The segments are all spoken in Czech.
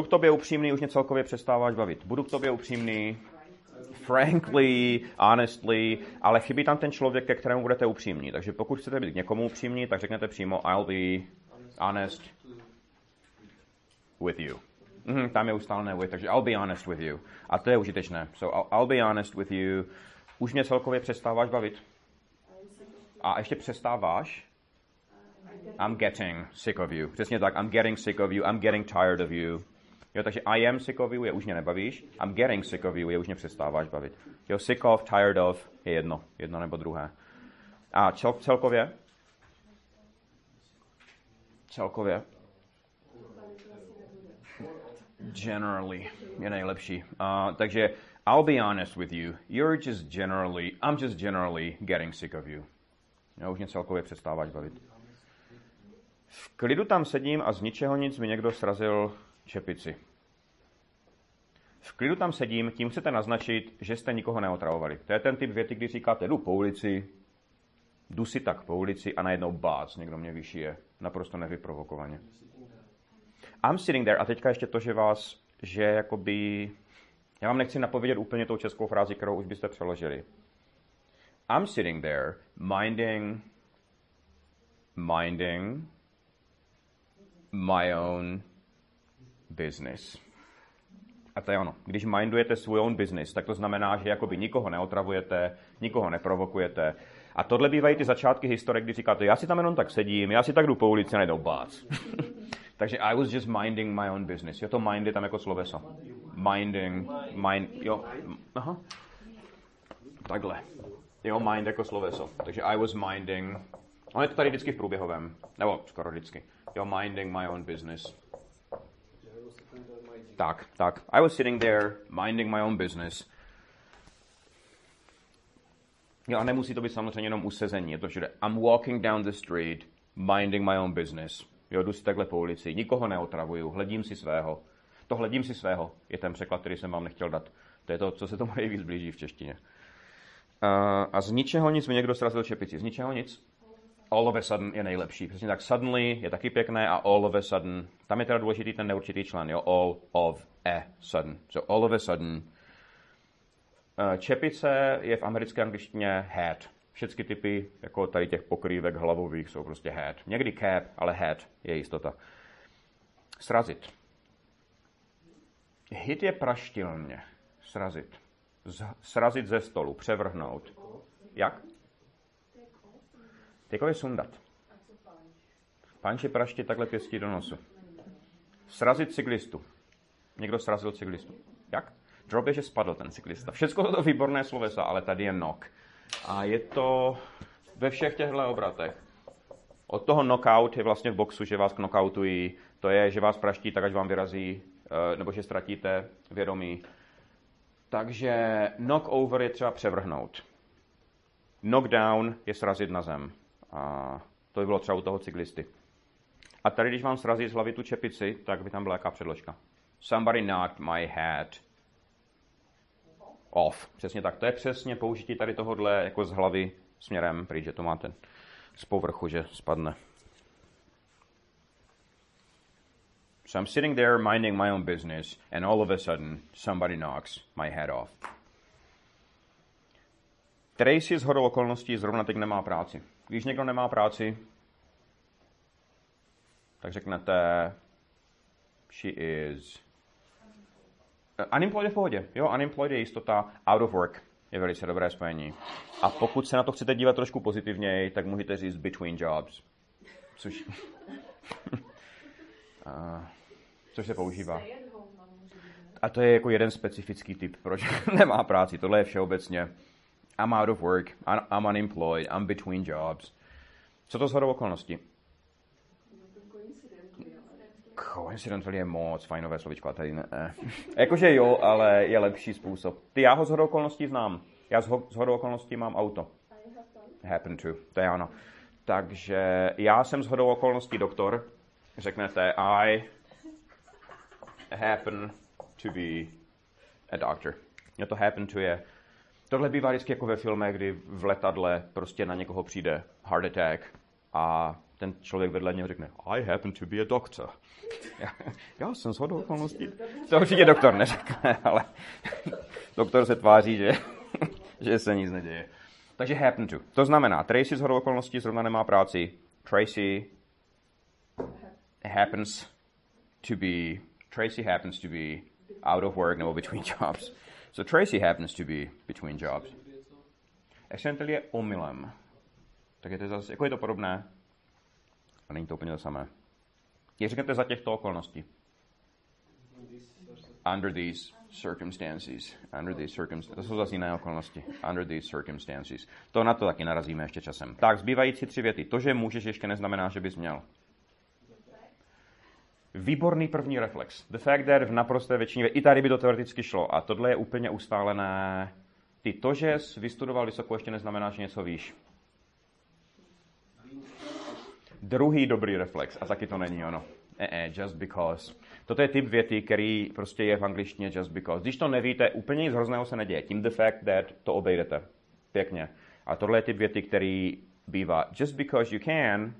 Budu k tobě upřímný, už mě celkově přestáváš bavit. Budu k tobě upřímný, frankly, honestly, ale chybí tam ten člověk, ke kterému budete upřímní. Takže pokud chcete být k někomu upřímní, tak řeknete přímo I'll be honest with you. Tam je ustálené with, takže I'll be honest with you. A to je užitečné. So I'll be honest with you. Už mě celkově přestáváš bavit. A ještě přestáváš. I'm getting sick of you. Přesně tak. I'm getting sick of you. I'm getting tired of you. Jo, takže I am sick of you je už mě nebavíš. I'm getting sick of you je už mě přestáváš bavit. Jo, sick of, tired of je jedno. Jedno nebo druhé. A celkově? Celkově. Generally je nejlepší. Takže I'll be honest with you. You're just generally, I'm just generally getting sick of you. Jo, už mě celkově přestáváš bavit. V klidu tam sedím a z ničeho nic mi někdo srazil čepici. V klidu tam sedím, tím chcete naznačit, že jste nikoho neotravovali. To je ten typ věty, kdy říkáte, jdu po ulici, jdu si tak po ulici a najednou bác, někdo mě vyšije. Naprosto nevyprovokovaně. I'm sitting there. A teďka ještě to, že vás, že jakoby... Já vám nechci napovědět úplně tou českou frázi, kterou už byste přeložili. I'm sitting there, minding my own business. A to je ono. Když mindujete svůj own business, tak to znamená, že jakoby nikoho neotravujete, nikoho neprovokujete. A tohle bývají ty začátky historie, kdy říkáte, já si tam jenom tak sedím, já si tak jdu po ulici a najdou bác. Takže I was just minding my own business. Jo, to mind je tam jako sloveso. Minding, mind, jo, aha. Takhle. Jo, mind jako sloveso. Takže I was minding. On je to tady vždycky v průběhovém. Nebo skoro vždycky. Jo, minding my own business. Tak, tak. I was sitting there, minding my own business. Jo, a nemusí to být samozřejmě jenom usezení. Je to všude. I'm walking down the street, minding my own business. Jo, jdu si takhle po ulici, nikoho neotravuju, hledím si svého. To hledím si svého je ten překlad, který jsem vám nechtěl dát. To je to, co se tomu nejvíc blíží v češtině. A z ničeho nic mi někdo srazil čepici. Z ničeho nic. All of a sudden je nejlepší. Přesně tak, suddenly je taky pěkné a all of a sudden. Tam je teda důležitý ten neurčitý člen, jo. All of a sudden. So all of a sudden. Čepice je v americké angličtině hat. Všechny typy jako tady těch pokrývek hlavových jsou prostě hat. Někdy cap, ale hat je jistota. Srazit. Hit je praštilně. Srazit. Srazit ze stolu, převrhnout. Jak? Takové sundat. Panče praštit takhle pěstí do nosu. Srazit cyklistu. Někdo srazil cyklistu. Jak? Drop je, že spadl ten cyklista. Všechno to výborné slovesa, ale tady je knock. A je to ve všech těchto obratech. Od toho knockout je vlastně v boxu, že vás knockoutují, to je, že vás praští tak, až vám vyrazí, nebo že ztratíte vědomí. Takže knockover je třeba převrhnout. Knockdown je srazit na zem. A to by bylo třeba u toho cyklisty. A tady, když vám srazí z hlavy tu čepici, tak by tam byla jaká předložka. Somebody knocked my head off. Přesně tak. To je přesně použití tady tohodle jako z hlavy směrem pryč, že to máte z povrchu, že spadne. So I'm sitting there minding my own business and all of a sudden somebody knocks my head off. Tracy shodou okolností zrovna teď nemá práci. Když někdo nemá práci, tak řeknete she is unemployed je v pohodě. Jo, unemployed je jistota, out of work je velice dobré spojení. A pokud se na to chcete dívat trošku pozitivněji, tak můžete říct between jobs. Což se používá. A to je jako jeden specifický typ, proč nemá práci. Tohle je všeobecně. I'm out of work, I'm unemployed, I'm between jobs. Co to shodou okolností? Coincidentally je moc fajnové slovíčko a tady ne. Jakože jo, ale je lepší způsob. Ty, já ho shodou okolností znám. Já shodou okolností mám auto. Happen to, to je ano. Takže já jsem shodou okolností doktor. Řeknete I happen to be a doctor. No to happen to je... Tohle bývá vždycky jako ve filmech, kdy v letadle prostě na někoho přijde heart attack a ten člověk vedle něho řekne, I happen to be a doctor. Já jsem shodou okolností. To určitě doktor neřekne, ale doktor se tváří, že se nic neděje. Takže happen to. To znamená, Tracy shodou okolností zrovna nemá práci. Tracy happens to be out of work nebo between jobs. So Tracy happens to be between jobs. Accidental je omylem. Tak je to zase, jako je to podobné, ale není to úplně to samé. Jak řeknete za těchto okolností? Under these circumstances. To jsou zase jiné okolnosti. Under these circumstances. To na to taky narazíme ještě časem. Tak, zbývající 3 věty. To, že můžeš, ještě neznamená, že bys měl. Výborný první reflex. The fact that v naprosté většině, i tady by to teoreticky šlo, a tohle je úplně ustálené. Ty to, že jsi vystudoval vysokou, ještě neznamená, že něco víš. Druhý dobrý reflex, a taky to není ono. Just because. Toto je typ věty, který prostě je v angličtině just because. Když to nevíte, úplně nic hrozného se neděje. Tím the fact that to obejdete. Pěkně. A tohle je typ věty, který bývá just because you can.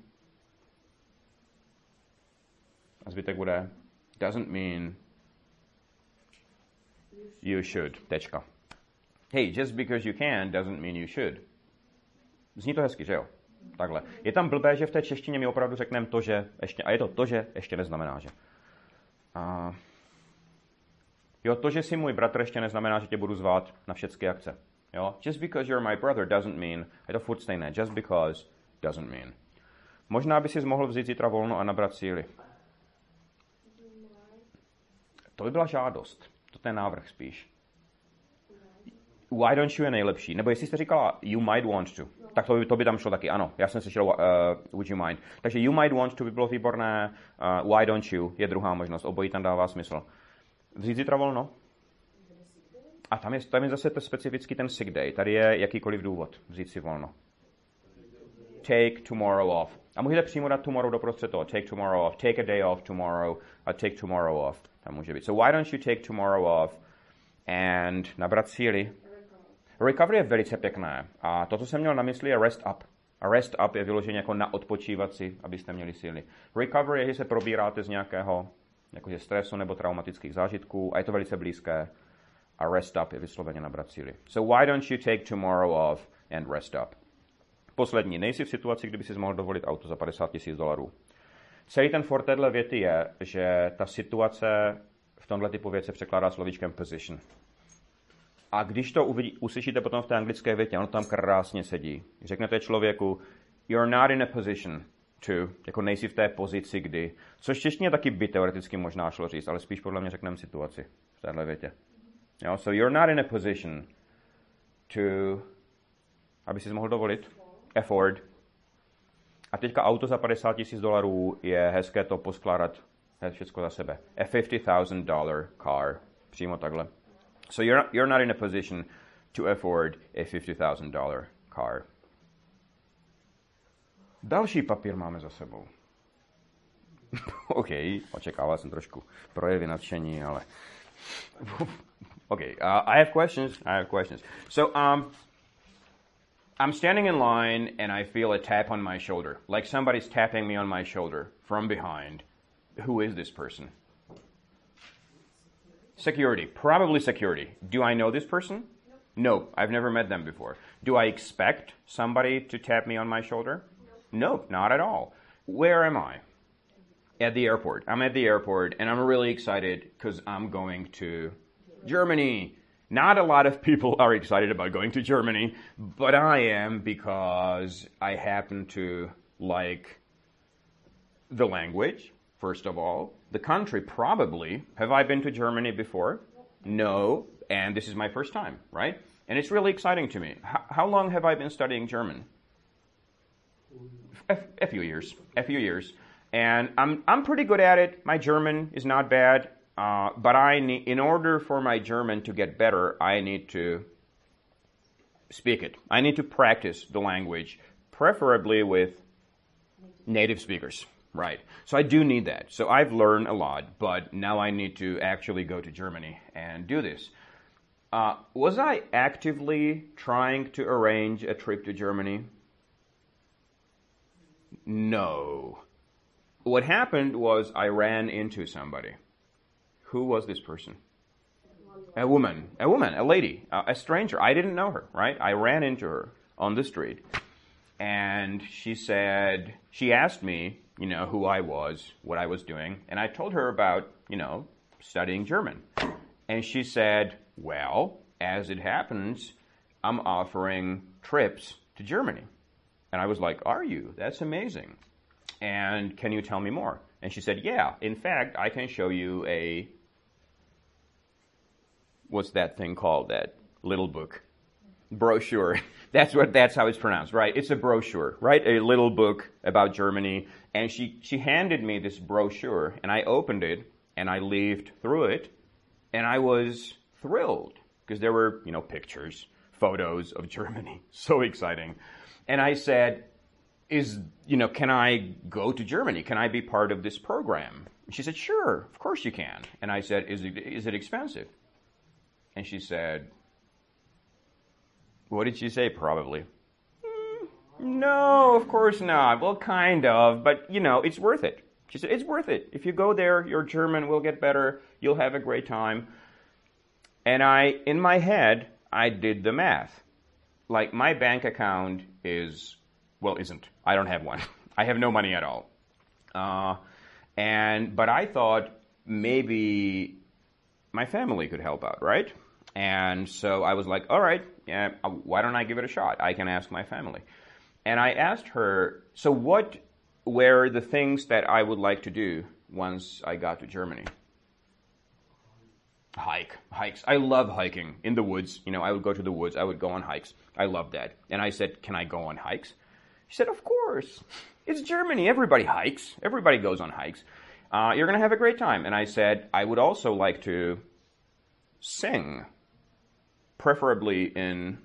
A zbytek bude doesn't mean you should. Tečka. Hey, just because you can doesn't mean you should. Zní to hezky, že jo? Takhle. Je tam blbé, že v té češtině mi opravdu řekneme to, že ještě, a je to, že ještě neznamená, že. A jo, to, že jsi můj bratr, ještě neznamená, že tě budu zvát na všechny akce. Jo? Just because you're my brother doesn't mean, je to furt stejné, just because doesn't mean. Možná by si mohl vzít zítra volno a nabrat síly. To by byla žádost. To je návrh spíš. Why don't you je nejlepší. Nebo jestli jste říkala you might want to, tak to by tam šlo taky. Ano, já jsem slyšel would you mind. Takže you might want to by bylo výborné. Why don't you je druhá možnost. Obojí tam dává smysl. Vzít zítra volno. A tam je zase to specificky ten sick day. Tady je jakýkoliv důvod. Vzít si volno. Take tomorrow off. A můžete přímo dát tomorrow doprostřed toho. Take tomorrow off. Take a day off tomorrow. A take tomorrow off. Tam může být. So why don't you take tomorrow off and nabrat síly. Recovery je velice pěkné. A to, co jsem měl na mysli, je rest up. A rest up je vyloženě jako na odpočívat si, abyste měli síly. Recovery je, že se probíráte z nějakého jakože stresu nebo traumatických zážitků a je to velice blízké. A rest up je vysloveně nabrat síly. So why don't you take tomorrow off and rest up? Poslední. Nejsi v situaci, kdyby si mohl dovolit auto za $50,000. Celý ten for téhle věty je, že ta situace v tomhle typu věci se překládá slovíčkem position. A když to uslyšíte potom v té anglické větě, ono tam krásně sedí. Řeknete člověku, you're not in a position to, jako nejsi v té pozici, kdy. Což češtině taky by teoreticky možná šlo říct, ale spíš podle mě řekneme situaci v téhle větě. Jo? So you're not in a position to, aby si mohl dovolit, afford. A teďka auto za $50,000 je hezké to poskládat všechno za sebe. A $50,000 car, přímo takhle. So you're not in a position to afford a $50,000 car. Další papír máme za sebou. OK, očekával jsem trošku projevy nadšení, ale... OK, I have questions. So, I'm standing in line and I feel a tap on my shoulder. Like somebody's tapping me on my shoulder from behind. Who is this person? Security. Probably security. Do I know this person? No. I've never met them before. Do I expect somebody to tap me on my shoulder? No, not at all. Where am I? At the airport. I'm at the airport, and I'm really excited because I'm going to Germany. Not a lot of people are excited about going to Germany, but I am because I happen to like the language, first of all. The country, probably. Have I been to Germany before? No. And this is my first time, right? And it's really exciting to me. How long have I been studying German? A few years. And I'm pretty good at it. My German is not bad. But I need, in order for my German to get better, I need to speak it. I need to practice the language, preferably with native speakers. Right. So I do need that. So I've learned a lot, but now I need to actually go to Germany and do this. Was I actively trying to arrange a trip to Germany? No. What happened was I ran into somebody. Who was this person? A woman, a lady, a stranger. I didn't know her, right? I ran into her on the street. And she asked me, who I was, what I was doing. And I told her about, studying German. And she said, well, as it happens, I'm offering trips to Germany. And I was like, are you? That's amazing. And can you tell me more? And she said, yeah, in fact, I can show you a... What's that thing called? That little book. Brochure. That's how it's pronounced, right? It's a brochure, right? A little book about Germany. And she handed me this brochure, and I opened it, and I leafed through it, and I was thrilled because there were, pictures, photos of Germany. So exciting. And I said, can I go to Germany? Can I be part of this program? And she said, sure, of course you can. And I said, is it expensive? And she said, what did she say? Probably. No, of course not. Well, kind of, but it's worth it. She said, it's worth it. If you go there, your German will get better. You'll have a great time. And in my head, I did the math. Like my bank account isn't. I don't have one. I have no money at all. But I thought maybe my family could help out, right? And so I was like, all right, why don't I give it a shot? I can ask my family. And I asked her, so what were the things that I would like to do once I got to Germany? Hikes. I love hiking in the woods. I would go to the woods. I would go on hikes. I love that. And I said, can I go on hikes? She said, of course. It's Germany. Everybody hikes. Everybody goes on hikes. You're going to have a great time. And I said, I would also like to sing, preferably in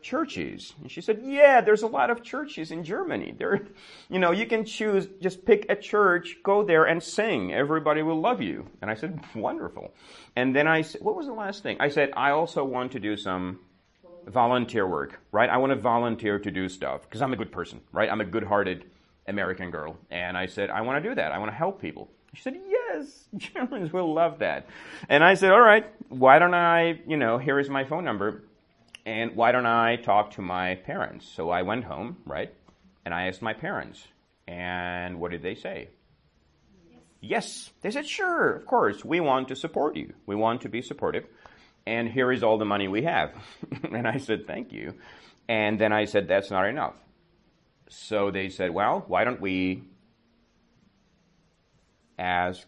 churches. And she said, yeah, there's a lot of churches in Germany. There, you can choose, just pick a church, go there and sing. Everybody will love you. And I said, wonderful. And then I said, what was the last thing? I said, I also want to do some volunteer work, right? I want to volunteer to do stuff because I'm a good person, right? I'm a good-hearted American girl. And I said, I want to do that. I want to help people. She said, yes, Germans will love that. And I said, all right, why don't I, here is my phone number. And why don't I talk to my parents? So I went home, right? And I asked my parents. And what did they say? Yes. They said, sure, of course. We want to support you. We want to be supportive. And here is all the money we have. And I said, thank you. And then I said, that's not enough. So they said, well, why don't we ask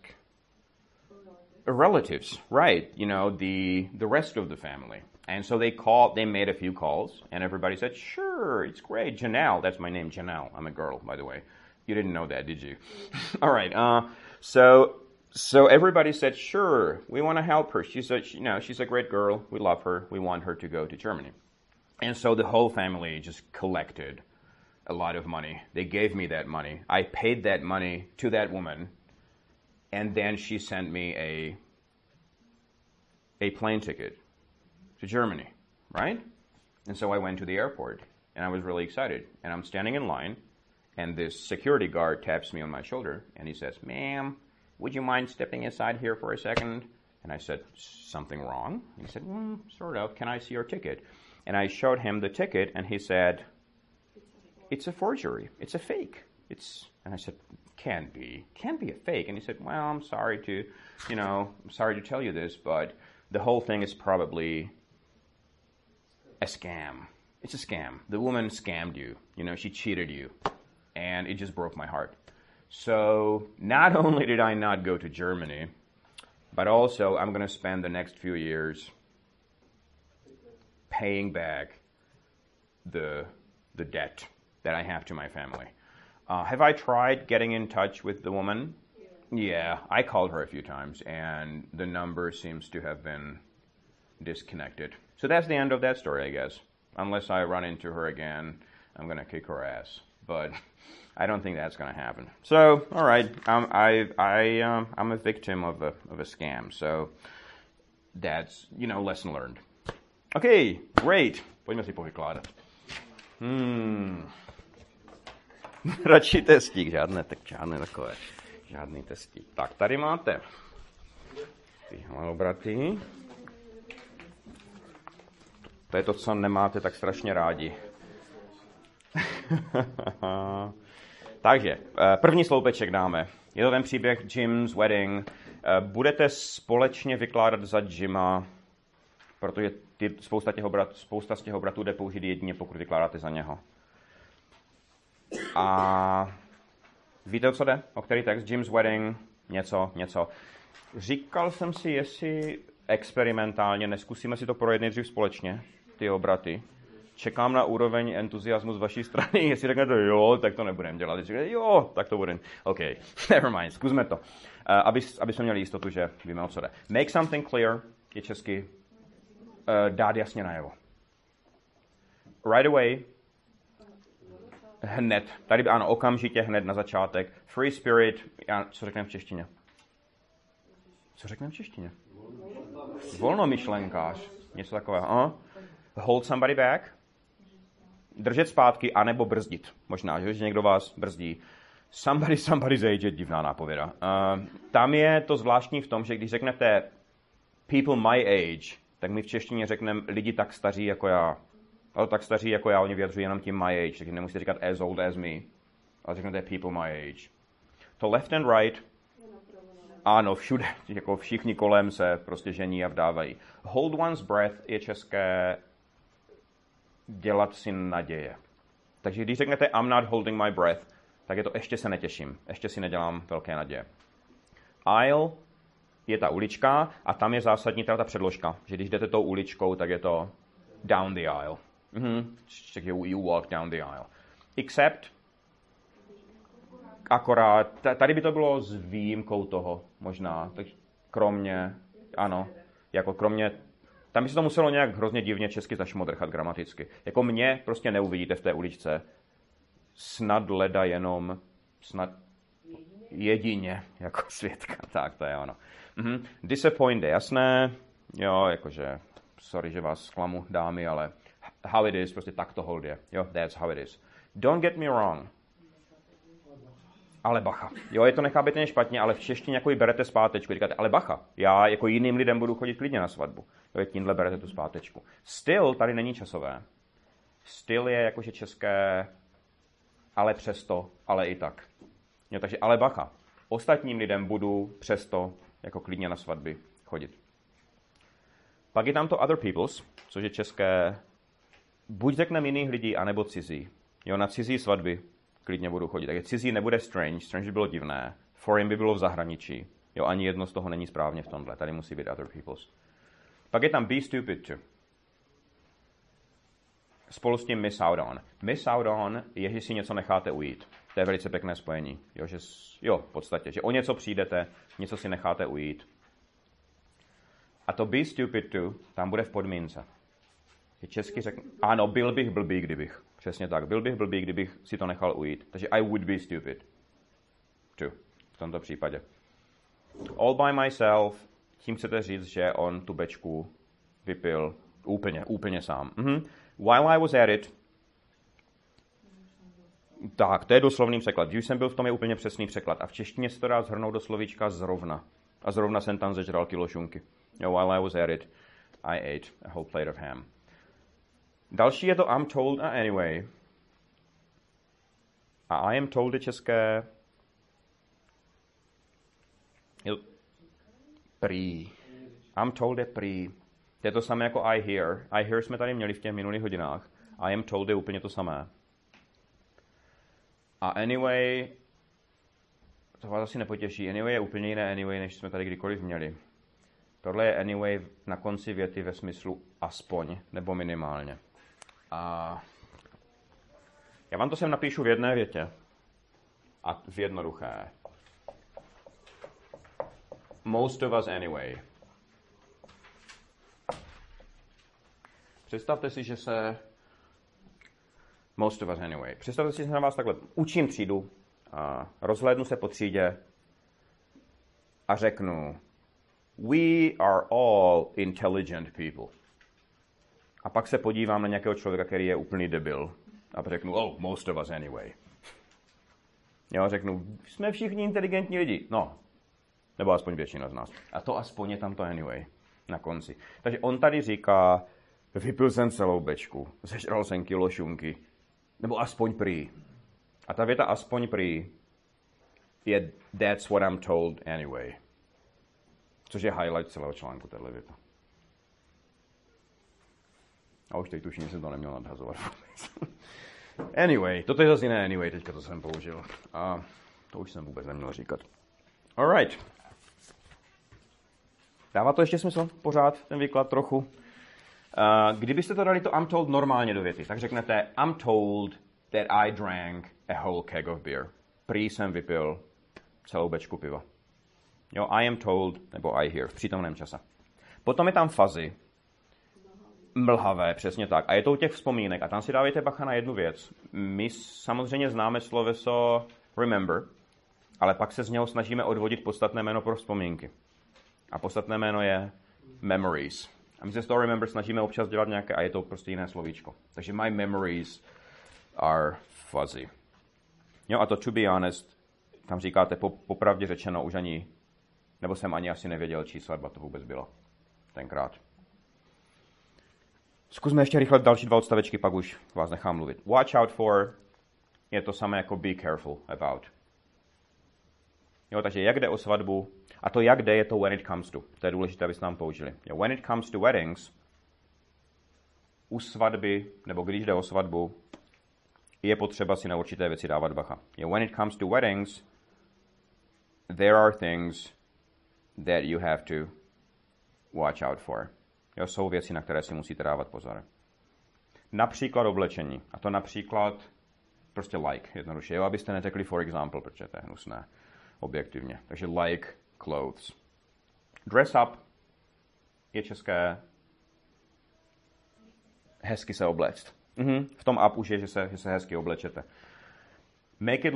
relatives, right? The rest of the family. And so they made a few calls, and everybody said, sure, it's great. Janelle, that's my name, Janelle. I'm a girl, by the way. You didn't know that, did you? All right. So everybody said, sure, we want to help her. She said, she's a great girl. We love her. We want her to go to Germany. And so the whole family just collected a lot of money. They gave me that money. I paid that money to that woman, and then she sent me a plane ticket to Germany, right? And so I went to the airport, and I was really excited. And I'm standing in line, and this security guard taps me on my shoulder, and he says, ma'am, would you mind stepping aside here for a second? And I said, something wrong? He said, sort of. Can I see your ticket? And I showed him the ticket, and he said, it's a forgery. It's a fake. And I said, can't be a fake. And he said, well, I'm sorry to tell you this, but the whole thing is probably a scam. It's a scam. The woman scammed you. She cheated you. And it just broke my heart. So not only did I not go to Germany, but also I'm going to spend the next few years paying back the debt that I have to my family. Have I tried getting in touch with the woman? Yeah, I called her a few times, and the number seems to have been disconnected. So that's the end of that story, I guess. Unless I run into her again, I'm going to kick her ass. But I don't think that's going to happen. So, all right, I'm a victim of a scam. So that's, lesson learned. Okay, great. Pojďme si povykládať. Radši testík, žádné takové. Žádný testík. Tak, tady máte ty malobraty. To je to, co nemáte tak strašně rádi. Takže, první sloupeček dáme. Je to ten příběh Jim's Wedding. Budete společně vykládat za Jima, protože spousta z těho bratů jde použít jedině, pokud vykládáte za něho. A víte, co jde? O který text? Jim's Wedding, něco. Říkal jsem si, jestli experimentálně neskusíme si to projednat dřív společně, ty obraty. Čekám na úroveň entuziasmu z vaší strany, jestli řeknete jo, tak to nebudeme dělat. Řeknete, jo, tak to budeme. OK, never mind, zkusme to. Aby jsme měli jistotu, že víme, o co jde. Make something clear je česky dát jasně najevo. Right away, hned. Tady by ano, okamžitě, hned na začátek. Free spirit, co řekneme v češtině? Volnomyšlenkář, něco takového. Aha. Hold somebody back. Držet zpátky, anebo brzdit. Možná, že někdo vás brzdí. Somebody's age, divná nápověda. Tam je to zvláštní v tom, že když řeknete people my age, tak my v češtině řekneme lidi tak staří jako já. Ale tak staří jako já, oni vyjadřují jenom tím my age, takže nemusíte říkat as old as me, ale řeknete people my age. To left and right, ano, všude, jako všichni kolem se prostě žení a vdávají. Hold one's breath je české dělat si naděje. Takže když řeknete I'm not holding my breath, tak je to ještě se netěším, ještě si nedělám velké naděje. Aisle je ta ulička a tam je zásadní ta předložka, že když jdete tou uličkou, tak je to down the aisle. You walk down the aisle. Except, akorát, tady by to bylo s výjimkou toho, možná, tak kromě, ano, jako kromě, tam by se to muselo nějak hrozně divně česky zašmodrchat gramaticky. Jako mě prostě neuvidíte v té uličce, snad leda jenom, snad jedině, jako svědka, tak to je ono. Disappoint je jasné, jo, jakože, sorry, že vás zklamu, dámy, ale how it is, prostě tak to hold je. Jo, that's how it is. Don't get me wrong. Ale bacha. Jo, je to nechápete špatně, ale v češtině jako ji berete zpátečku. Říkáte, ale bacha, já jako jiným lidem budu chodit klidně na svatbu. Jo, tímhle berete tu zpátečku. Still tady není časové. Still je jakože české, ale přesto, ale i tak. Jo, takže ale bacha. Ostatním lidem budu přesto jako klidně na svatby chodit. Pak je tam to other peoples, což je české buď řekneme jiných lidí, anebo cizí. Jo, na cizí svatby klidně budu chodit. Takže cizí nebude strange, strange by bylo divné. Foreign by bylo v zahraničí. Jo, ani jedno z toho není správně v tomhle. Tady musí být other peoples. Pak je tam be stupid too. Spolu s tím miss out on. Miss out on je, že si něco necháte ujít. To je velice pěkné spojení. Jo, že, jo, v podstatě, že o něco přijdete, něco si necháte ujít. A to be stupid too, tam bude v podmínce. Česky řekne, ano, byl bych blbý, kdybych. Přesně tak, byl bych blbý, kdybych si to nechal ujít. Takže I would be stupid. Too. V tomto případě. All by myself, tím chcete říct, že on tu bečku vypil úplně sám. While I was at it. Tak, to je doslovný překlad. Když jsem byl v tom je úplně přesný překlad. A v češtině se to dá zhrnout do slovíčka zrovna. A zrovna jsem tam zežral kilo šunky. You know, while I was at it, I ate a whole plate of ham. Další je to I'm told a anyway. A I am told je české prý. I'm told je prý. To je to samé jako I hear. I hear jsme tady měli v těch minulých hodinách. I am told je úplně to samé. A anyway, to vás asi nepotěší. Anyway je úplně jiné anyway, než jsme tady kdykoliv měli. Tohle je anyway na konci věty ve smyslu aspoň, nebo minimálně. A já vám to sem napíšu v jedné větě. A v jednoduché. Most of us anyway. Představte si, že se... Most of us anyway. Představte si, že na vás takhle učím třídu, a rozhlédnu se po třídě a řeknu... We are all intelligent people. A pak se podívám na nějakého člověka, který je úplný debil. A řeknu, oh, most of us anyway. Jo, řeknu, jsme všichni inteligentní lidi. No, nebo aspoň většina z nás. A to aspoň je tam to anyway, na konci. Takže on tady říká, vypil jsem celou bečku, sežral jsem kilo šunky, nebo aspoň prý. A ta věta aspoň prý je that's what I'm told anyway. Což je highlight celého článku, tato věta. A už teď tuším, jsem to neměl nadhazovat. Anyway, toto je zase jiné anyway, teďka to jsem použil. A to už jsem vůbec neměl říkat. Alright. Dává to ještě smysl? Pořád ten výklad trochu. Kdybyste to dali to I'm told normálně do věty, tak řeknete I'm told that I drank a whole keg of beer. Prý jsem vypil celou bečku piva. Jo, I am told, nebo I hear, v přítomném čase. Potom je tam fuzzy. Mlhavé, přesně tak. A je to u těch vzpomínek. A tam si dávejte bacha na jednu věc. My samozřejmě známe sloveso remember, ale pak se z něho snažíme odvodit podstatné jméno pro vzpomínky. A podstatné jméno je memories. A my se z toho remember snažíme občas dělat nějaké, a je to prostě jiné slovíčko. Takže my memories are fuzzy. Jo, a to to be honest, tam říkáte popravdě řečeno už ani, nebo jsem ani asi nevěděl, čí svatba to vůbec bylo tenkrát. Zkusme ještě rychle další dva odstavečky, pak už vás nechám mluvit. Watch out for je to samé jako be careful about. Jo, takže jak jde o svatbu, a to jak jde je to when it comes to. To je důležité, abyste nám použili. Jo, when it comes to weddings, u svatby, nebo když jde o svatbu, je potřeba si na určité věci dávat bacha. Jo, when it comes to weddings, there are things that you have to watch out for. Jo, jsou věci, na které si musíte dávat pozor. Například oblečení. A to například prostě like, jednoduše. Jo, abyste netekli for example, protože to je hnusné, objektivně. Takže like clothes. Dress up je české hezky se obléct. V tom up už je, že se hezky oblečete. Make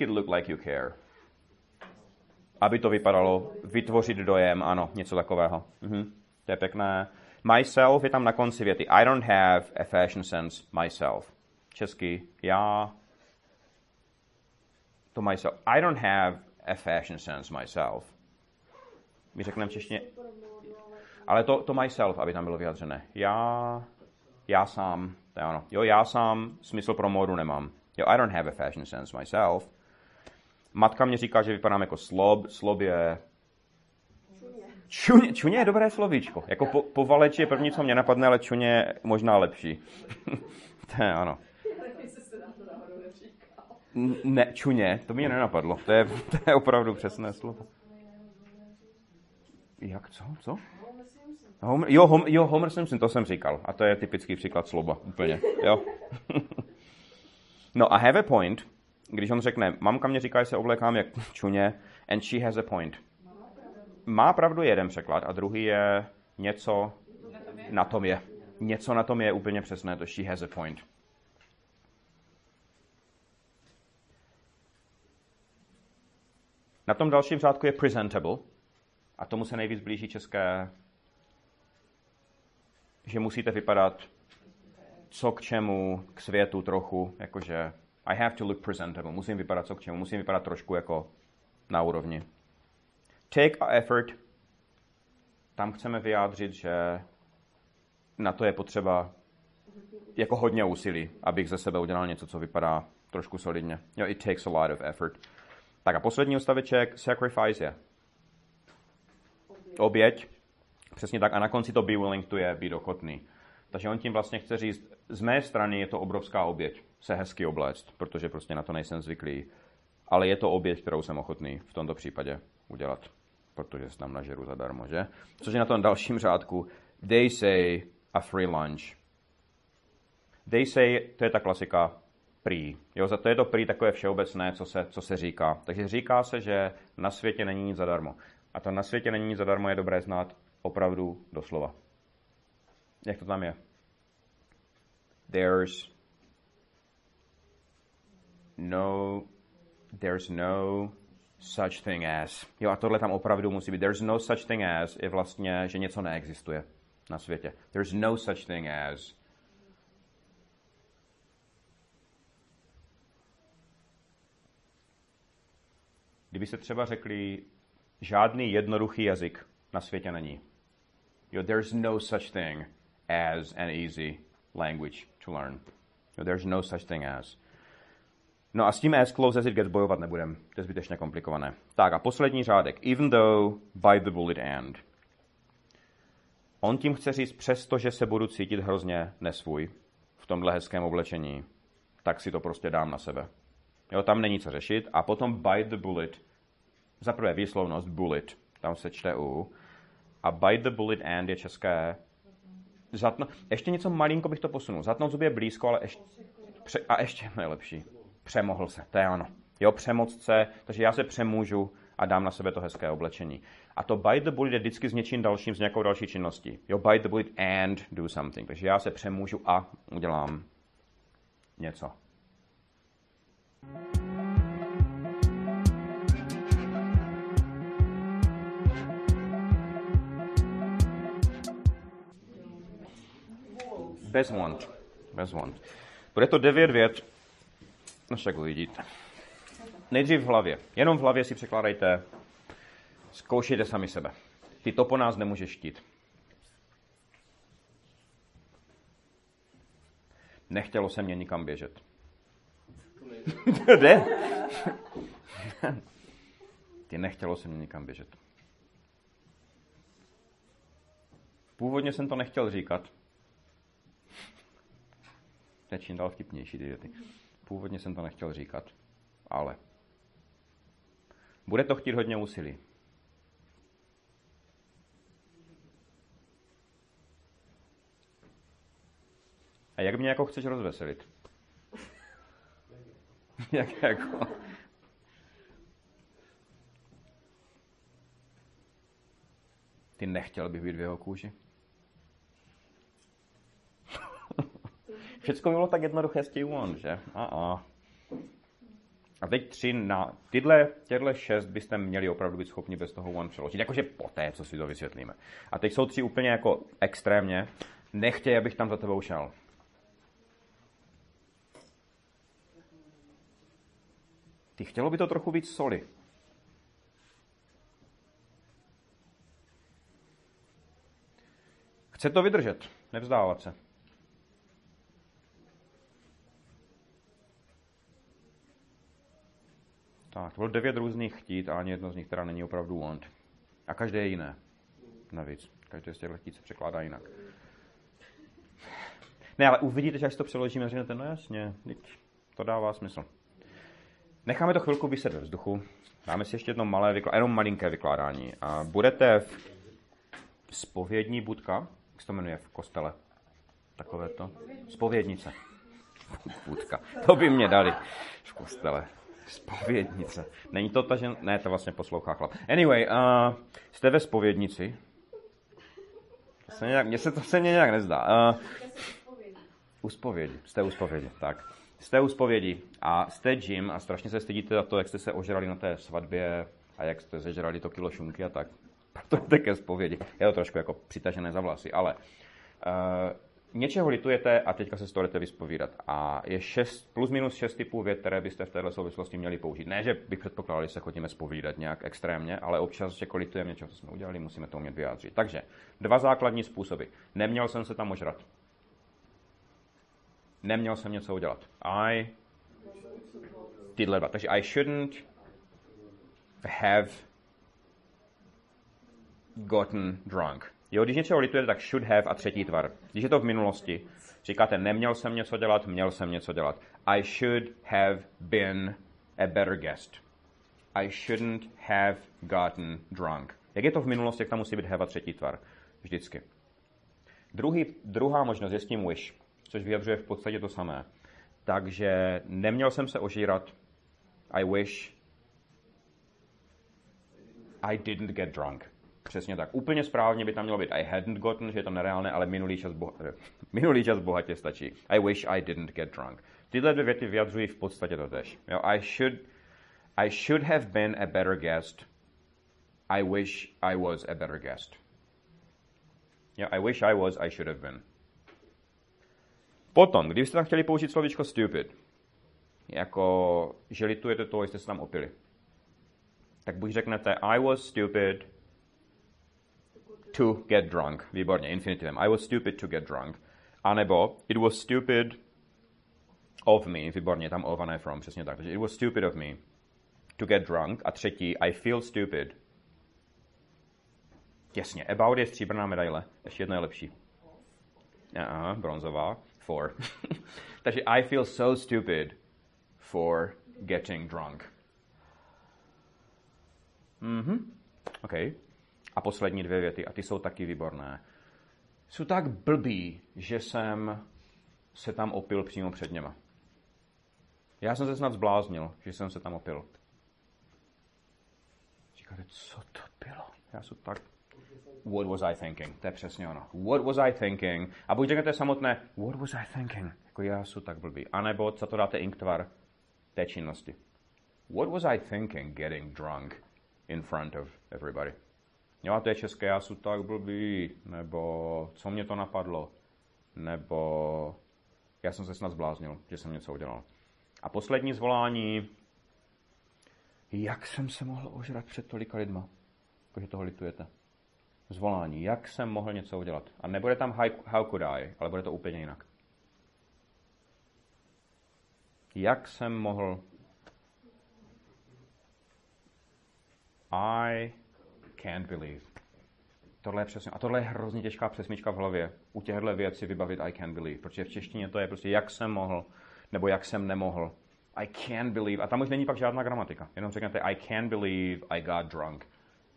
it look like you care. Aby to vypadalo, vytvořit dojem, ano, něco takového. To je pěkné. Myself je tam na konci věty. I don't have a fashion sense myself. Česky, já. To myself. I don't have a fashion sense myself. My řekneme češně. Ale to myself, aby tam bylo vyjadřené. Já sám, to je ono. Jo, já sám smysl pro módu nemám. Jo, I don't have a fashion sense myself. Matka mě říká, že vypadám jako slob. Slob je... Čuně. Čuně je dobré slovíčko. Jako povaleč je první, co mě napadne, ale čuně je možná lepší. To je ano. Ne, čuně, to mě nenapadlo. To je opravdu přesné slovo. Jak, co? Homer, jo, Homer Simpson, to jsem říkal. A to je typický příklad sloba, úplně. Jo. No, I have a point. Když on řekne, mamka mě říká, že se oblékám jak čuně, and she has a point. Má pravdu jeden překlad a druhý je něco na tom je. Něco na tom je úplně přesné, to she has a point. Na tom dalším řádku je presentable a tomu se nejvíc blíží české, že musíte vypadat co k čemu, k světu trochu, jakože I have to look presentable. Musím vypadat co k čemu. Musím vypadat trošku jako na úrovni. Take a effort. Tam chceme vyjádřit, že na to je potřeba jako hodně úsilí, abych ze sebe udělal něco, co vypadá trošku solidně. Jo, it takes a lot of effort. Tak a poslední odstaveček, sacrifice je oběť. Přesně tak. A na konci to be willing to je být ochotný. Takže on tím vlastně chce říct, z mé strany je to obrovská oběť, se hezky obléct, protože prostě na to nejsem zvyklý. Ale je to oběť, kterou jsem ochotný v tomto případě udělat, protože se tam nažeru zadarmo, že? Což je na tom dalším řádku. They say a free lunch. They say, to je ta klasika prý. Jo, za to je to prý takové všeobecné, co se říká. Takže říká se, že na světě není nic zadarmo. A to na světě není nic zadarmo je dobré znát opravdu doslova. Jak to tam je? There's no such thing as. Jo, a tohle tam opravdu musí být. There's no such thing as je vlastně, že něco neexistuje na světě. There's no such thing as Kdybyste třeba řekli, žádný jednoduchý jazyk na světě není. You know, there's no such thing as an easy language to learn. You know, there's no such thing as. No a s tím as close as it gets bojovat nebudem. To je zbytečně komplikované. Tak a poslední řádek. Even though by the bullet end. On tím chce říct, přesto, že se budu cítit hrozně nesvůj v tomhle hezkém oblečení, tak si to prostě dám na sebe. Jo, tam není co řešit. A potom bite the bullet. Za prvé výslovnost bullet. Tam se čte u. A bite the bullet end je české. Ještě něco malinko bych to posunul. Zatnout zuby je blízko, ale ještě... A ještě nejlepší. Přemohl se. To je ano. Jo, přemoc se. Takže já se přemůžu a dám na sebe to hezké oblečení. A to bite the bullet je vždycky s něčím dalším, s nějakou další činností. Jo, bite the bullet and do something. Takže já se přemůžu a udělám něco. Bez want. Bez want. Bude to 9 vět. No však uvidíte. Nejdřív v hlavě. Jenom v hlavě si překládajte. Zkoušejte sami sebe. Ty to po nás nemůžeš chtít. Nechtělo se mě nikam běžet. Jde? Ty nechtělo se mě nikam běžet. Původně jsem to nechtěl říkat. To je čím dál vtipnější, ty věty. Původně jsem to nechtěl říkat, ale bude to chtít hodně úsilí. A jak mě jako chceš rozveselit? Jak jako? Ty nechtěl bych být v jeho kůži? Všechno bylo tak jednoduché s tím on, že? A teď 3 na... Tyhle 6 byste měli opravdu být schopni bez toho one přeložit. Jakože poté, co si to vysvětlíme. A teď jsou 3 úplně jako extrémně. Nechtěj, abych tam za tebou šel. Ty chtělo by to trochu víc soli. Chce to vydržet, nevzdávat se. Tak, to bylo 9 různých chtít a ani jedno z nich teda není opravdu want. A každé je jiné. Navíc. Každé z těchto chtít se překládá jinak. Ne, ale uvidíte, že až to přeložíme a řeknete, no jasně, to dává smysl. Necháme to chvilku vyset ve vzduchu. Dáme si ještě jedno malé jenom malinké vykládání. A budete v spovědní budka, jak se to jmenuje v kostele? Takové to? Spovědnice. Budka. To by mě dali v kostele. Spovědnice. Není to ta, že... Ne, to vlastně poslouchá chlap. Anyway, jste ve spovědnici. Mně se to nějak nezdá. U spovědi. Jste u spovědi, tak. Jste u spovědi a jste Jim a strašně se stydíte za to, jak jste se ožrali na té svatbě a jak jste sežrali to kilo šunky a tak. Proto jste ke zpovědi. Je to trošku jako přitažené za vlasy, ale něčeho litujete a teďka se z toho jdete vyspovídat. A je 6, plus minus 6 typů vět, které byste v této souvislosti měli použít. Ne, že bych předpokládal, že se chodíme zpovídat nějak extrémně, ale občas, jako litujeme něčeho, co jsme udělali, musíme to umět vyjádřit. Takže 2 základní způsoby. Neměl jsem se tam ožrat. Neměl jsem něco udělat. Tyhle 2. Takže I shouldn't have gotten drunk. Jo, když něčeho litujete, tak should have a 3. tvar. Když je to v minulosti, říkáte, neměl jsem něco dělat, měl jsem něco dělat. I should have been a better guest. I shouldn't have gotten drunk. Jak je to v minulosti, tak tam musí být have a 3. tvar. Vždycky. Druhá možnost je s tím wish, což vyjadřuje v podstatě to samé. Takže neměl jsem se ožírat. I wish I didn't get drunk. Přesně tak. Úplně správně by tam mělo být I hadn't gotten, že je to nereálné, ale minulý čas bohatě stačí. I wish I didn't get drunk. Tyhle 2 věty vyjadřují v podstatě to tež. I should have been a better guest. I wish I was a better guest. Jo, I wish I was, I should have been. Potom, kdybyste tam chtěli použít slovíčko stupid, jako že litujete toho, jste se tam opili. tak buď řeknete I was stupid to get drunk. Výborně, infinitivem. I was stupid to get drunk. A nebo it was stupid of me. Výborně, tam of a ne from, přesně tak. Takže it was stupid of me to get drunk. A třetí, I feel stupid. Jasně, about je stříbrná medaile. Ještě jedna je lepší. Aha, bronzová. For. Takže I feel so stupid for getting drunk. OK. A poslední dvě věty, a ty jsou taky výborné. Jsou tak blbý, že jsem se tam opil přímo před něma. Já jsem se snad zbláznil, že jsem se tam opil. Říkáte, co to bylo? Já jsem tak... What was I thinking? To je přesně ono. What was I thinking? A buď řeknete samotné, what was I thinking? Jako já jsem tak blbý. A nebo co to dáte inktvar té činnosti. What was I thinking getting drunk in front of everybody? Jo, a to je české, já jsem tak blbý, nebo co mě to napadlo, nebo já jsem se snad zbláznil, že jsem něco udělal. A poslední zvolání, jak jsem se mohl ožrat před tolika lidma, protože toho litujete. Zvolání, jak jsem mohl něco udělat. A nebude tam how could I, ale bude to úplně jinak. Jak jsem mohl... I... can't believe. Tohle je přesně, a tohle je hrozně těžká přesmička v hlavě. U těchto věcí vybavit I can't believe, protože v češtině to je prostě jak jsem mohl, nebo jak jsem nemohl. I can't believe. A tam už není pak žádná gramatika. Jenom řeknete I can't believe I got drunk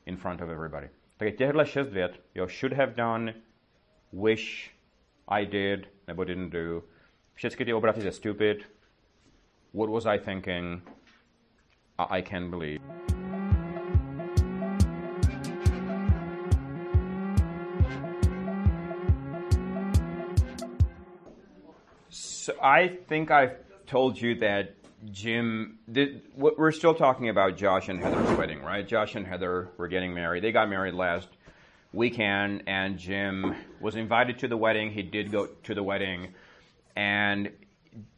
in front of everybody. Takže těchto 6 vět, jo, should have done, wish, I did, nebo didn't do. Všechny ty obraty ze stupid, what was I thinking, a I can't believe. So I think I've told you that Jim, we're still talking about Josh and Heather's wedding, right? Josh and Heather were getting married. They got married last weekend, and Jim was invited to the wedding. He did go to the wedding. And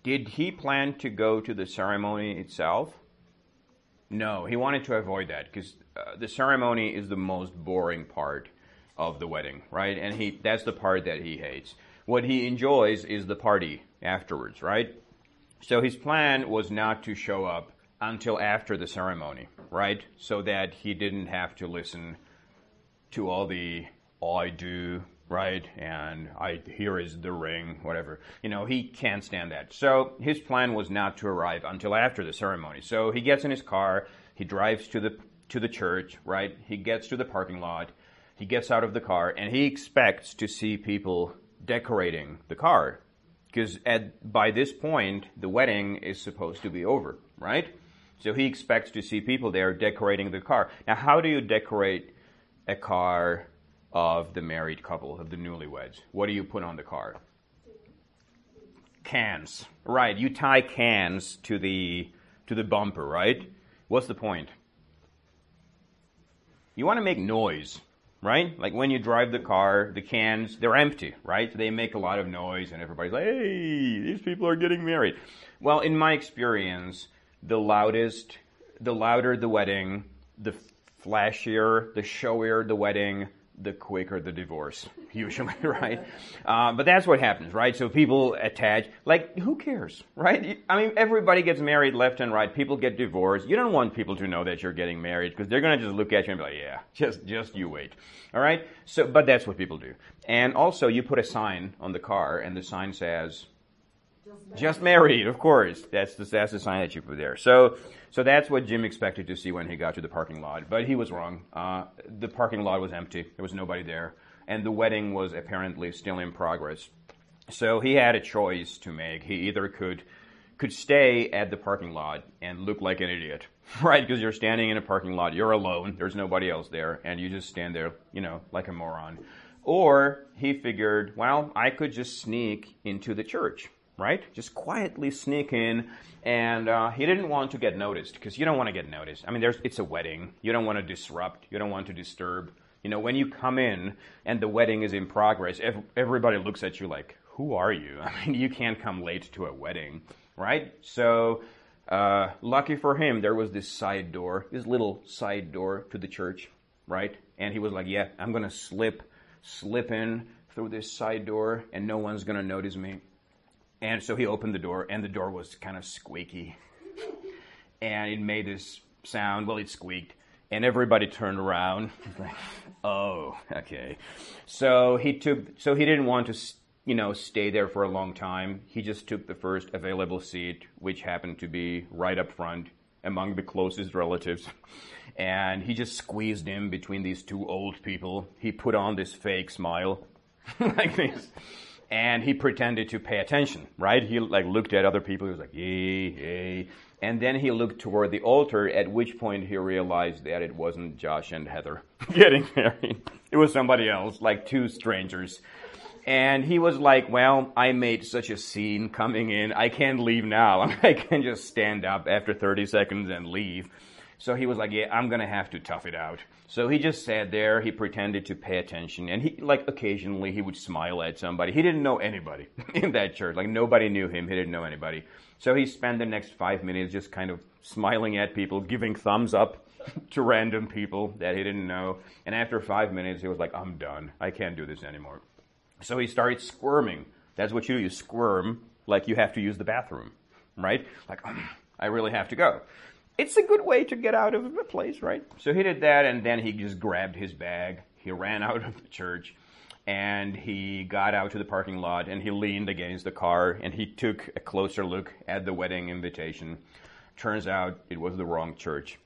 did he plan to go to the ceremony itself? No, he wanted to avoid that because the ceremony is the most boring part of the wedding, right? And that's the part that he hates. What he enjoys is the party afterwards, right? So his plan was not to show up until after the ceremony, right? So that he didn't have to listen to all the I do, right? And here is the ring, whatever. You know, he can't stand that. So his plan was not to arrive until after the ceremony. So he gets in his car, he drives to the church, right? He gets to the parking lot, he gets out of the car, and he expects to see people decorating the car, because by this point the wedding is supposed to be over, right? So he expects to see people there decorating the car. Now, how do you decorate a car of the married couple, of the newlyweds? What do you put on the car? Cans, right? You tie cans to the bumper, right? What's the point? You want to make noise. Right? Like when you drive the car, the cans, they're empty, right? So they make a lot of noise and everybody's like, hey, these people are getting married. Well, in my experience, the louder the wedding, the flashier, the showier the wedding, the quicker the divorce, usually, right? But that's what happens, right? So people attach, like, who cares, right? I mean, everybody gets married left and right. People get divorced. You don't want people to know that you're getting married because they're going to just look at you and be like, yeah, just you wait, all right? So, but that's what people do. And also, you put a sign on the car, and the sign says, just married, of course. That's the sign that you put there. So that's what Jim expected to see when he got to the parking lot. But he was wrong. The parking lot was empty. There was nobody there. And the wedding was apparently still in progress. So he had a choice to make. He either could stay at the parking lot and look like an idiot, right? Because you're standing in a parking lot. You're alone. There's nobody else there. And you just stand there, you know, like a moron. Or he figured, well, I could just sneak into the church. Right? Just quietly sneak in, and he didn't want to get noticed, because you don't want to get noticed. I mean, it's a wedding. You don't want to disrupt. You don't want to disturb. You know, when you come in and the wedding is in progress, everybody looks at you like, who are you? I mean, you can't come late to a wedding, right? So Lucky for him, there was this side door, this little side door to the church, right? And he was like, yeah, I'm going to slip in through this side door and no one's going to notice me. And so he opened the door and the door was kind of squeaky. And it made this sound, well, it squeaked. And everybody turned around, like, oh, okay. So he didn't want to, stay there for a long time. He just took the first available seat, which happened to be right up front among the closest relatives. And he just squeezed in between these two old people. He put on this fake smile, like this. And he pretended to pay attention, right? He looked at other people. He was like, yay, yay. And then he looked toward the altar, at which point he realized that it wasn't Josh and Heather getting married. It was somebody else, like two strangers. And he was like, well, I made such a scene coming in. I can't leave now. I can just stand up after 30 seconds and leave. So he was like, yeah, I'm going to have to tough it out. So he just sat there. He pretended to pay attention. And he, occasionally he would smile at somebody. He didn't know anybody in that church. Nobody knew him. He didn't know anybody. So he spent the next 5 minutes just kind of smiling at people, giving thumbs up to random people that he didn't know. And after 5 minutes, he was like, I'm done. I can't do this anymore. So he started squirming. That's what you do. You squirm like you have to use the bathroom, right? I really have to go. It's a good way to get out of a place, right? So he did that, and then he just grabbed his bag. He ran out of the church. And he got out to the parking lot, and he leaned against the car, and he took a closer look at the wedding invitation. Turns out it was the wrong church.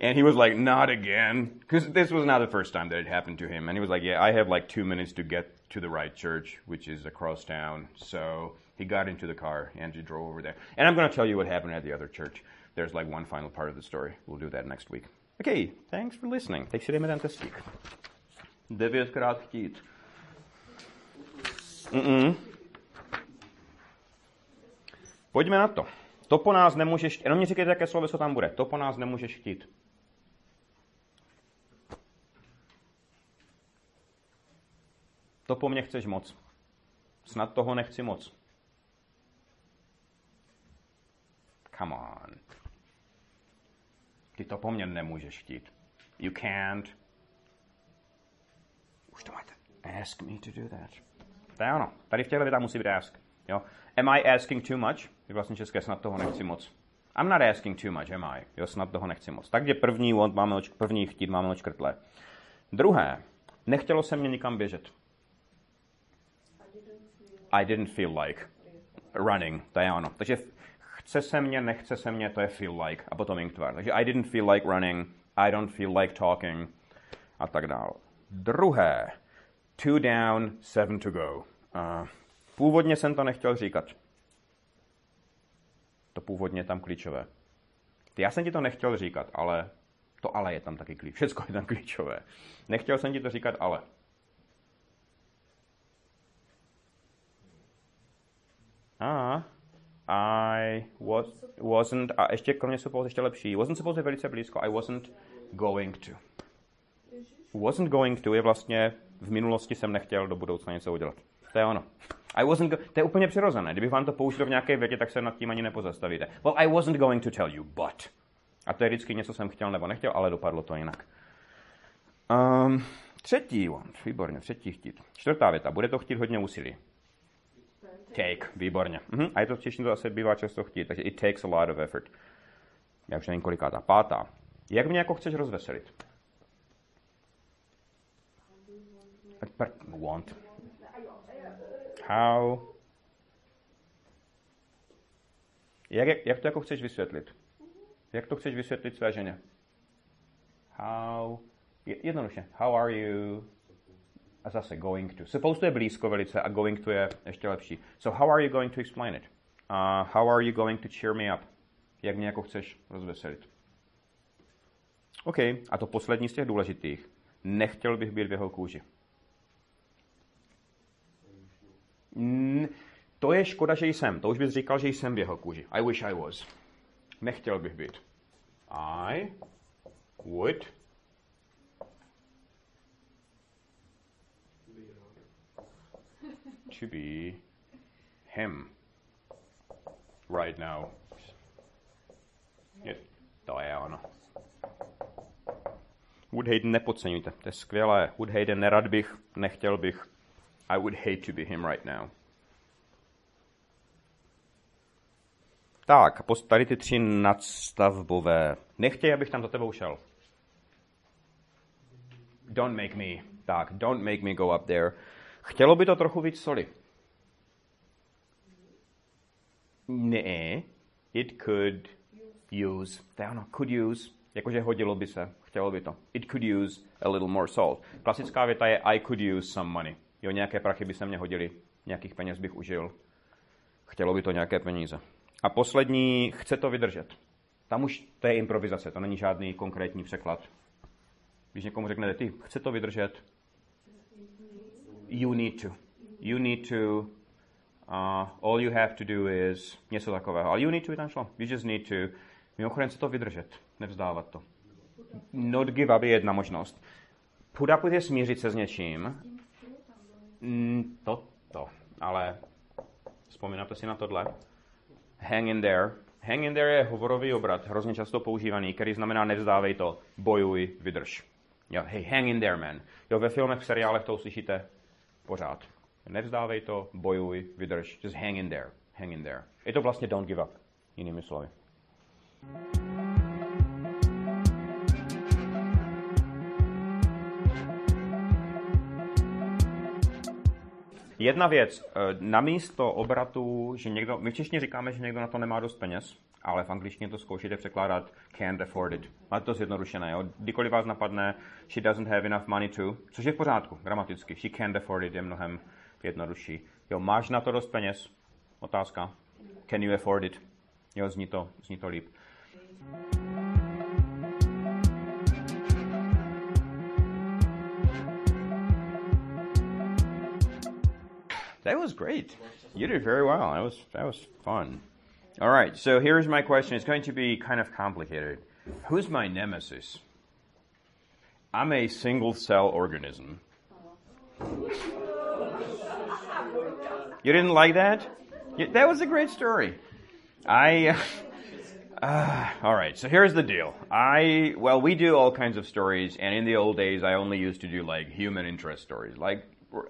And he was like, not again, because this was not the first time that it happened to him. And he was like, yeah, I have 2 minutes to get to the right church, which is across town. So he got into the car, and he drove over there. And I'm going to tell you what happened at the other church. There's one final part of the story. We'll do that next week. Okay, thanks for listening. Tak si jdeme na testík. 9krát chtít. Pojďme na to. To po nás nemůžeš chtít. Jenom mi říkejte, jaké slovo tam bude. To po nás nemůžeš chtít. To po mně chceš moc. Snad toho nechci moc. Come on. Ty to po mně nemůžeš chtít. You can't. Už to máte. Ask me to do that. To je ono. Tady v těchto větách musí být ask. Jo? Am I asking too much? Je vlastně české, snad toho nechci moc. I'm not asking too much, am I? Jo, snad toho nechci moc. Takže první want máme první chtít máme očkrtlé. Druhé, nechtělo se mě nikam běžet. I didn't feel like running. To je ono. Takže chce se mě, nechce se mě, to je feel like. A potom inktvar. Takže I didn't feel like running, I don't feel like talking a tak dále. Druhé. 2 down, 7 to go. Původně jsem to nechtěl říkat. To původně je tam klíčové. Já jsem ti to nechtěl říkat, ale to ale je tam taky klíč. Všecko je tam klíčové. Nechtěl jsem ti to říkat, ale. I wasn't... A ještě kromě supposed ještě lepší. Wasn't supposed je velice blízko. I wasn't going to. Wasn't going to je vlastně v minulosti jsem nechtěl do budoucna něco udělat. To je ono. I wasn't to je úplně přirozené. Kdybych vám to použil v nějaké větě, tak se nad tím ani nepozastavíte. Well, I wasn't going to tell you, but. A to je vždycky něco jsem chtěl nebo nechtěl, ale dopadlo to jinak. Třetí want. Výborně, třetí chtít. Čtvrtá věta. Bude to chtít hodně úsilí. Take. Výborně. A je to v češtině to asi bývá často chtít, takže it takes a lot of effort. Já už nevím kolikátá. Pátá. Jak mě jako chceš rozveselit? Want. How? Jak to jako chceš vysvětlit? Jak to chceš vysvětlit své ženě? How? Jednoduše. How are you? A zase going to. Supposed to je blízko velice a going to je ještě lepší. So how are you going to explain it? How are you going to cheer me up? Jak mě jako chceš rozveselit? OK. A to poslední z těch důležitých. Nechtěl bych být v jeho kůži. To je škoda, že jsem. To už bys říkal, že jsem v jeho kůži. I wish I was. Nechtěl bych být. I would to be him. right now. Je tajana. Would hate, nepodceňujte, to je skvělé. Would hate, nerad bych, nechtěl bych. I would hate to be him right now. Tak, tady ty tři nadstavbové. Nechtěj, abych tam za tebou šel. Don't make me. Tak, don't make me go up there. Chtělo by to trochu víc soli. Ne, it could use. To je ano, could use. Jakože hodilo by se, chtělo by to. It could use a little more salt. Klasická věta je I could use some money. Jo, nějaké prachy by se mě hodily, nějakých peněz bych užil. Chtělo by to nějaké peníze. A poslední, chce to vydržet. Tam už to je improvizace, to není žádný konkrétní překlad. Když někomu řeknete, ty, chce to vydržet, you need to, all you have to do is, něco takového. Ale you need to by tam šlo, you just need to. Mimochodem, chce to vydržet, nevzdávat to. Not give up je jedna možnost. Put up with je smířit se s něčím. Toto, ale vzpomínáte si na tohle? Hang in there. Hang in there je hovorový obrat, hrozně často používaný, který znamená nevzdávej to, bojuj, vydrž. Jo, hey, hang in there, man. Jo, ve filmech, v seriálech to uslyšíte pořád. Nevzdávej to, bojuj, vydrž. Just hang in there, hang in there. Je to vlastně don't give up, jinými slovy. Jedna věc, namísto obratu, že někdo, my v češtině říkáme, že někdo na to nemá dost peněz, ale v angličtině to zkoušíte překládat can't afford it. Ale to zjednodušené, jo? Kdykoliv vás napadne she doesn't have enough money to, což je v pořádku, gramaticky, she can't afford it je mnohem jednodušší. Jo, máš na to dost peněz? Otázka. Can you afford it? Jo, zní to líp. That was great. You did very well. That was fun. All right, so here's my question. It's going to be kind of complicated. Who's my nemesis? I'm a single cell organism. You didn't like that? That was a great story. All right, so here's the deal. We do all kinds of stories, and in the old days, I only used to do like human interest stories,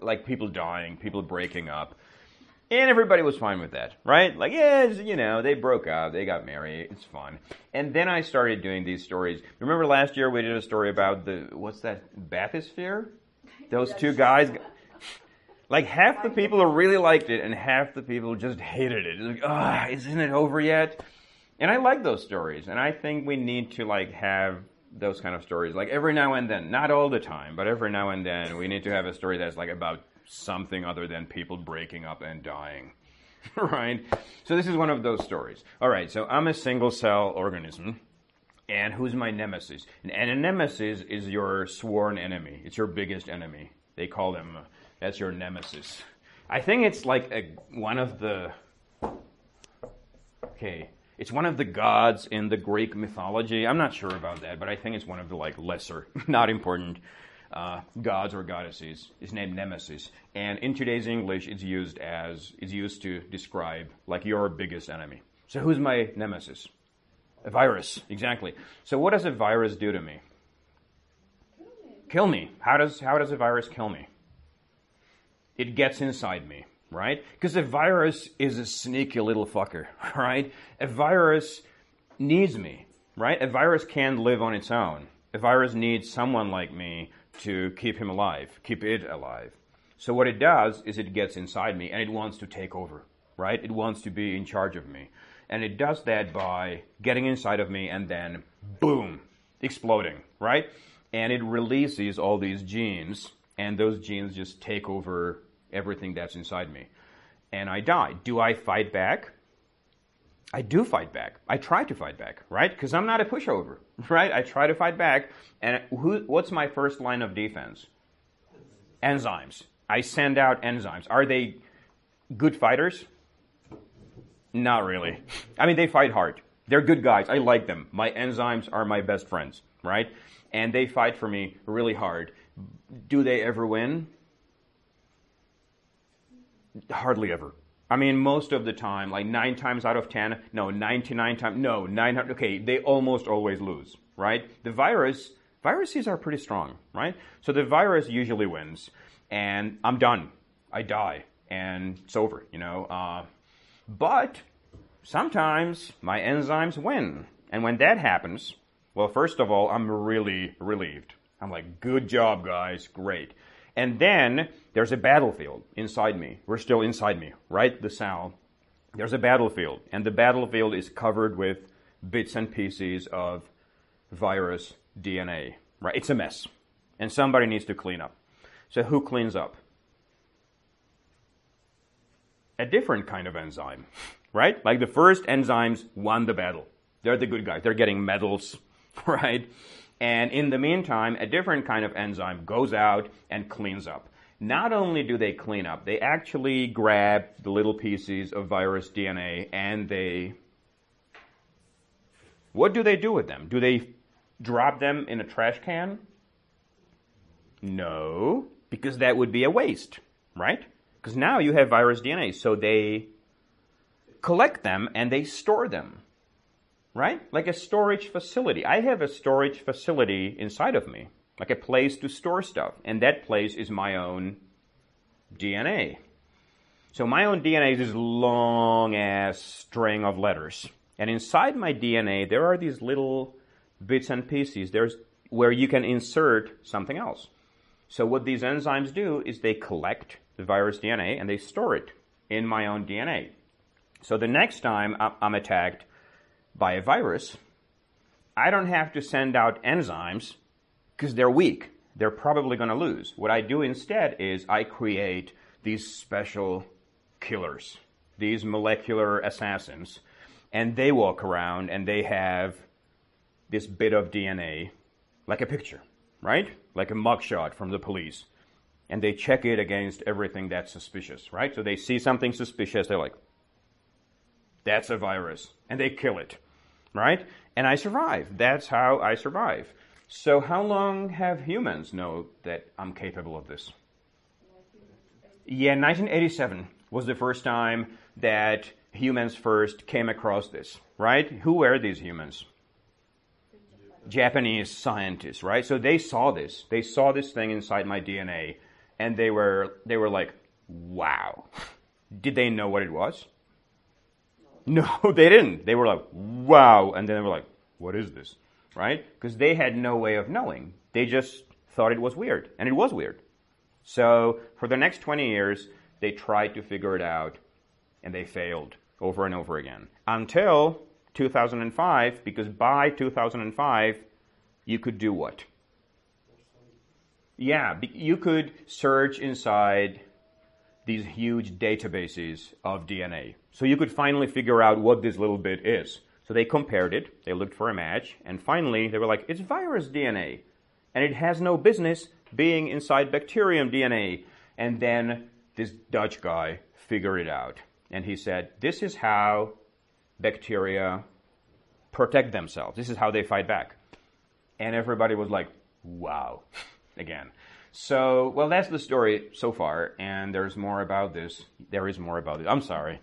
like people dying, people breaking up. And everybody was fine with that, right? Like, yeah, you know, they broke up, they got married, it's fun. And then I started doing these stories. Remember last year we did a story about Bathysphere? Those two guys. Like, half the people really liked it, and half the people just hated it. Like, isn't it over yet? And I like those stories, and I think we need to, like, have those kind of stories, like every now and then, not all the time, but every now and then we need to have a story that's like about something other than people breaking up and dying, right? So this is one of those stories. All right, so I'm a single cell organism, and who's my nemesis? And a nemesis is your sworn enemy. It's your biggest enemy. They call them, that's your nemesis. I think it's like it's one of the gods in the Greek mythology. I'm not sure about that, but I think it's one of the lesser, not important gods or goddesses. It's named Nemesis, and in today's English, it's used to describe like your biggest enemy. So who's my nemesis? A virus, exactly. So what does a virus do to me? Kill me. How does a virus kill me? It gets inside me. Right? Because a virus is a sneaky little fucker, right? A virus needs me, right? A virus can't live on its own. A virus needs someone like me to keep him alive, keep it alive. So what it does is it gets inside me and it wants to take over, right? It wants to be in charge of me. And it does that by getting inside of me and then, boom, exploding, right? And it releases all these genes, and those genes just take over everything that's inside me. And I die. Do I fight back? I do fight back. I try to fight back, right? Because I'm not a pushover, right? I try to fight back. And what's my first line of defense? Enzymes. I send out enzymes. Are they good fighters? Not really. I mean, they fight hard. They're good guys. I like them. My enzymes are my best friends, right? And they fight for me really hard. Do they ever win? Hardly ever. I mean, most of the time, like 9 times out of 10, 99 times, 900, okay, they almost always lose, right? The viruses are pretty strong, right? So the virus usually wins, and I'm done. I die, and it's over, you know? But sometimes my enzymes win, and when that happens, well, first of all, I'm really relieved. I'm like, good job, guys, great. And then there's a battlefield inside me. We're still inside me, right? The cell. There's a battlefield, and the battlefield is covered with bits and pieces of virus DNA, right? It's a mess, and somebody needs to clean up. So who cleans up? A different kind of enzyme, right? Like the first enzymes won the battle. They're the good guys. They're getting medals, right? And in the meantime, a different kind of enzyme goes out and cleans up. Not only do they clean up, they actually grab the little pieces of virus DNA and they... What do they do with them? Do they drop them in a trash can? No, because that would be a waste, right? Because now you have virus DNA, so they collect them and they store them. Right? Like a storage facility. I have a storage facility inside of me, like a place to store stuff. And that place is my own DNA. So my own DNA is this long-ass string of letters. And inside my DNA, there are these little bits and pieces where you can insert something else. So what these enzymes do is they collect the virus DNA and they store it in my own DNA. So the next time I'm attacked by a virus, I don't have to send out enzymes because they're weak. They're probably going to lose. What I do instead is I create these special killers, these molecular assassins, and they walk around and they have this bit of DNA, like a picture, right? Like a mugshot from the police. And they check it against everything that's suspicious, right? So they see something suspicious, they're like, that's a virus, and they kill it, right? And I survive. That's how I survive. So how long have humans known that I'm capable of this? 1987. Yeah, 1987 was the first time that humans first came across this, right? Who were these humans? Japanese scientists, right? So they saw this. They saw this thing inside my DNA, and they were like, wow. Did they know what it was? No, they didn't. They were like, wow. And then they were like, what is this? Right? Because they had no way of knowing. They just thought it was weird. And it was weird. So for the next 20 years, they tried to figure it out. And they failed over and over again. Until 2005, because by 2005, you could do what? Yeah, you could search inside these huge databases of DNA. So you could finally figure out what this little bit is. So they compared it, they looked for a match, and finally they were like, it's virus DNA, and it has no business being inside bacterium DNA. And then this Dutch guy figured it out, and he said, this is how bacteria protect themselves. This is how they fight back. And everybody was like, wow, again. So, well, that's the story so far, and there's more about this. There is more about it. I'm sorry.